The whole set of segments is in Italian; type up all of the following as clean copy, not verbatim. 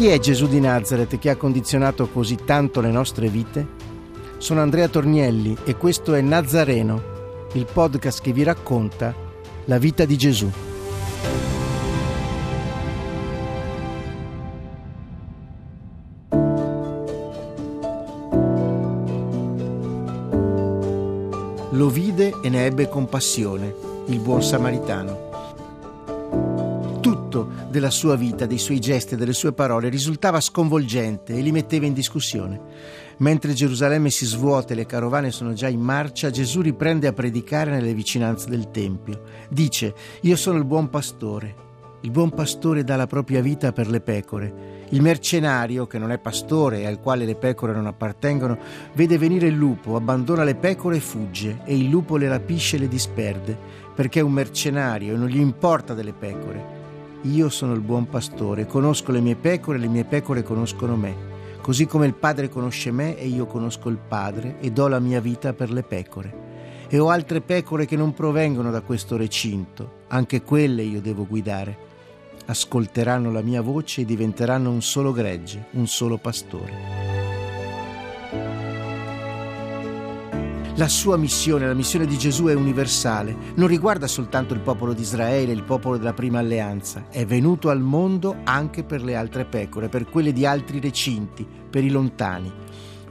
Chi è Gesù di Nazareth che ha condizionato così tanto le nostre vite? Sono Andrea Tornielli e questo è Nazareno, il podcast che vi racconta la vita di Gesù. Lo vide e ne ebbe compassione, il buon samaritano. Tutto della sua vita, dei suoi gesti e delle sue parole risultava sconvolgente e li metteva in discussione. Mentre Gerusalemme si svuota e le carovane sono già in marcia, Gesù riprende a predicare nelle vicinanze del Tempio. Dice: «Io sono il buon pastore». Il buon pastore dà la propria vita per le pecore. Il mercenario, che non è pastore e al quale le pecore non appartengono, vede venire il lupo, abbandona le pecore e fugge, e il lupo le rapisce e le disperde, perché è un mercenario e non gli importa delle pecore. Io sono il buon pastore, conosco le mie pecore conoscono me, così come il Padre conosce me e io conosco il Padre e do la mia vita per le pecore. E ho altre pecore che non provengono da questo recinto, anche quelle io devo guidare. Ascolteranno la mia voce e diventeranno un solo gregge, un solo pastore. La sua missione, la missione di Gesù è universale, non riguarda soltanto il popolo di Israele, il popolo della prima alleanza. È venuto al mondo anche per le altre pecore, per quelle di altri recinti, per i lontani.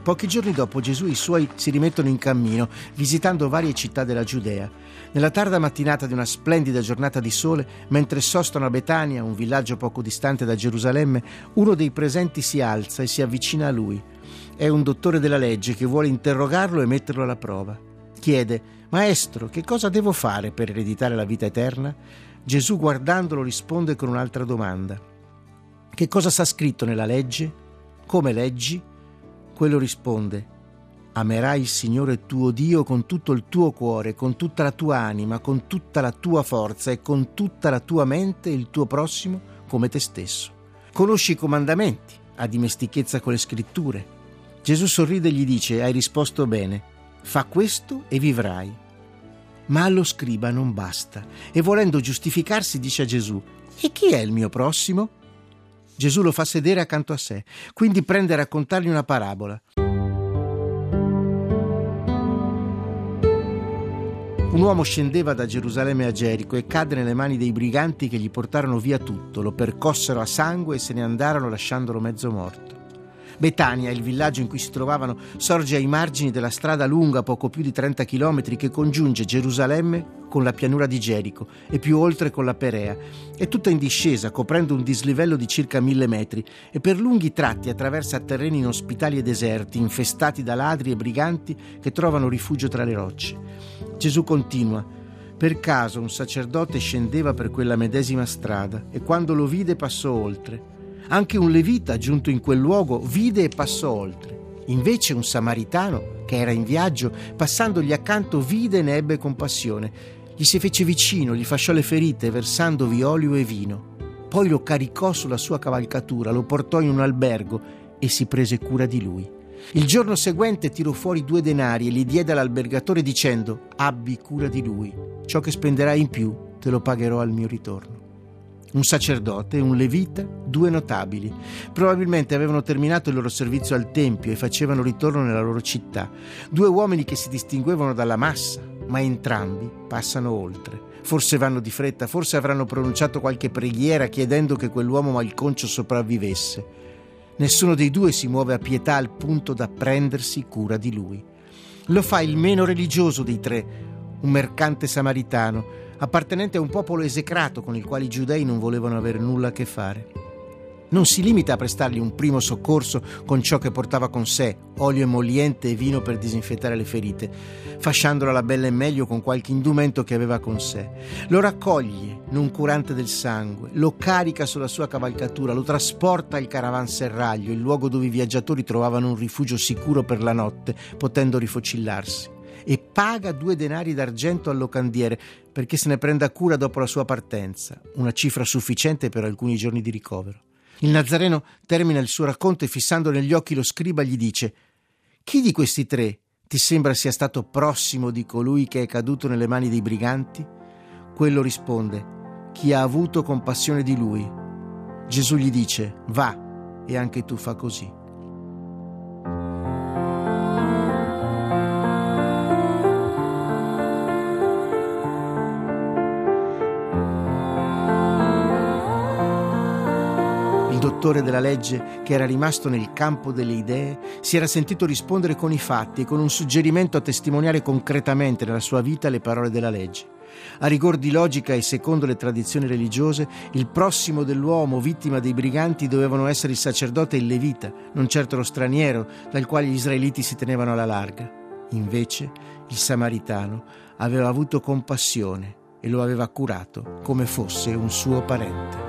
Pochi giorni dopo Gesù e i suoi si rimettono in cammino, visitando varie città della Giudea. Nella tarda mattinata di una splendida giornata di sole, mentre sostano a Betania, un villaggio poco distante da Gerusalemme, uno dei presenti si alza e si avvicina a lui. È un dottore della legge che vuole interrogarlo e metterlo alla prova. Chiede: «Maestro, che cosa devo fare per ereditare la vita eterna?» Gesù, guardandolo, risponde con un'altra domanda. «Che cosa sta scritto nella legge? Come leggi?» Quello risponde: «Amerai il Signore tuo Dio con tutto il tuo cuore, con tutta la tua anima, con tutta la tua forza e con tutta la tua mente e il tuo prossimo come te stesso. Conosci i comandamenti, ha dimestichezza con le scritture». Gesù sorride e gli dice: «Hai risposto bene, fa questo e vivrai». Ma allo scriba non basta e, volendo giustificarsi, dice a Gesù: «E chi è il mio prossimo?» Gesù lo fa sedere accanto a sé, quindi prende a raccontargli una parabola. Un uomo scendeva da Gerusalemme a Gerico e cadde nelle mani dei briganti che gli portarono via tutto, lo percossero a sangue e se ne andarono lasciandolo mezzo morto. Betania, il villaggio in cui si trovavano, sorge ai margini della strada lunga, poco più di 30 chilometri, che congiunge Gerusalemme con la pianura di Gerico e più oltre con la Perea. È tutta in discesa, coprendo un dislivello di circa 1.000 metri e per lunghi tratti attraversa terreni inospitali e deserti, infestati da ladri e briganti che trovano rifugio tra le rocce. Gesù continua: «Per caso un sacerdote scendeva per quella medesima strada e quando lo vide passò oltre. Anche un levita, giunto in quel luogo, vide e passò oltre. Invece un samaritano, che era in viaggio, passandogli accanto, vide e ne ebbe compassione. Gli si fece vicino, gli fasciò le ferite, versandovi olio e vino. Poi lo caricò sulla sua cavalcatura, lo portò in un albergo e si prese cura di lui. Il giorno seguente tirò fuori 2 denari e li diede all'albergatore dicendo: «Abbi cura di lui. Ciò che spenderai in più te lo pagherò al mio ritorno». Un sacerdote, un levita, 2 notabili. Probabilmente avevano terminato il loro servizio al Tempio e facevano ritorno nella loro città. 2 uomini che si distinguevano dalla massa, ma entrambi passano oltre. Forse vanno di fretta, forse avranno pronunciato qualche preghiera chiedendo che quell'uomo malconcio sopravvivesse. Nessuno dei 2 si muove a pietà al punto da prendersi cura di lui. Lo fa il meno religioso dei 3, un mercante samaritano, appartenente a un popolo esecrato con il quale i giudei non volevano avere nulla a che fare. Non si limita a prestargli un primo soccorso con ciò che portava con sé, olio emoliente e vino per disinfettare le ferite, fasciandolo alla bella e meglio con qualche indumento che aveva con sé. Lo raccoglie, noncurante del sangue, lo carica sulla sua cavalcatura, lo trasporta al caravanserraglio, il luogo dove i viaggiatori trovavano un rifugio sicuro per la notte, potendo rifocillarsi. E paga 2 denari d'argento al locandiere perché se ne prenda cura dopo la sua partenza, una cifra sufficiente per alcuni giorni di ricovero. Il Nazareno termina il suo racconto e fissando negli occhi lo scriba gli dice: «Chi di questi 3 ti sembra sia stato prossimo di colui che è caduto nelle mani dei briganti?» Quello risponde: «Chi ha avuto compassione di lui». Gesù gli dice: «Va e anche tu fa così». Il dottore della legge, che era rimasto nel campo delle idee, si era sentito rispondere con i fatti e con un suggerimento a testimoniare concretamente nella sua vita le parole della legge. A rigor di logica e secondo le tradizioni religiose, il prossimo dell'uomo vittima dei briganti dovevano essere il sacerdote e il levita, non certo lo straniero dal quale gli israeliti si tenevano alla larga. Invece il samaritano aveva avuto compassione e lo aveva curato come fosse un suo parente.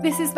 This is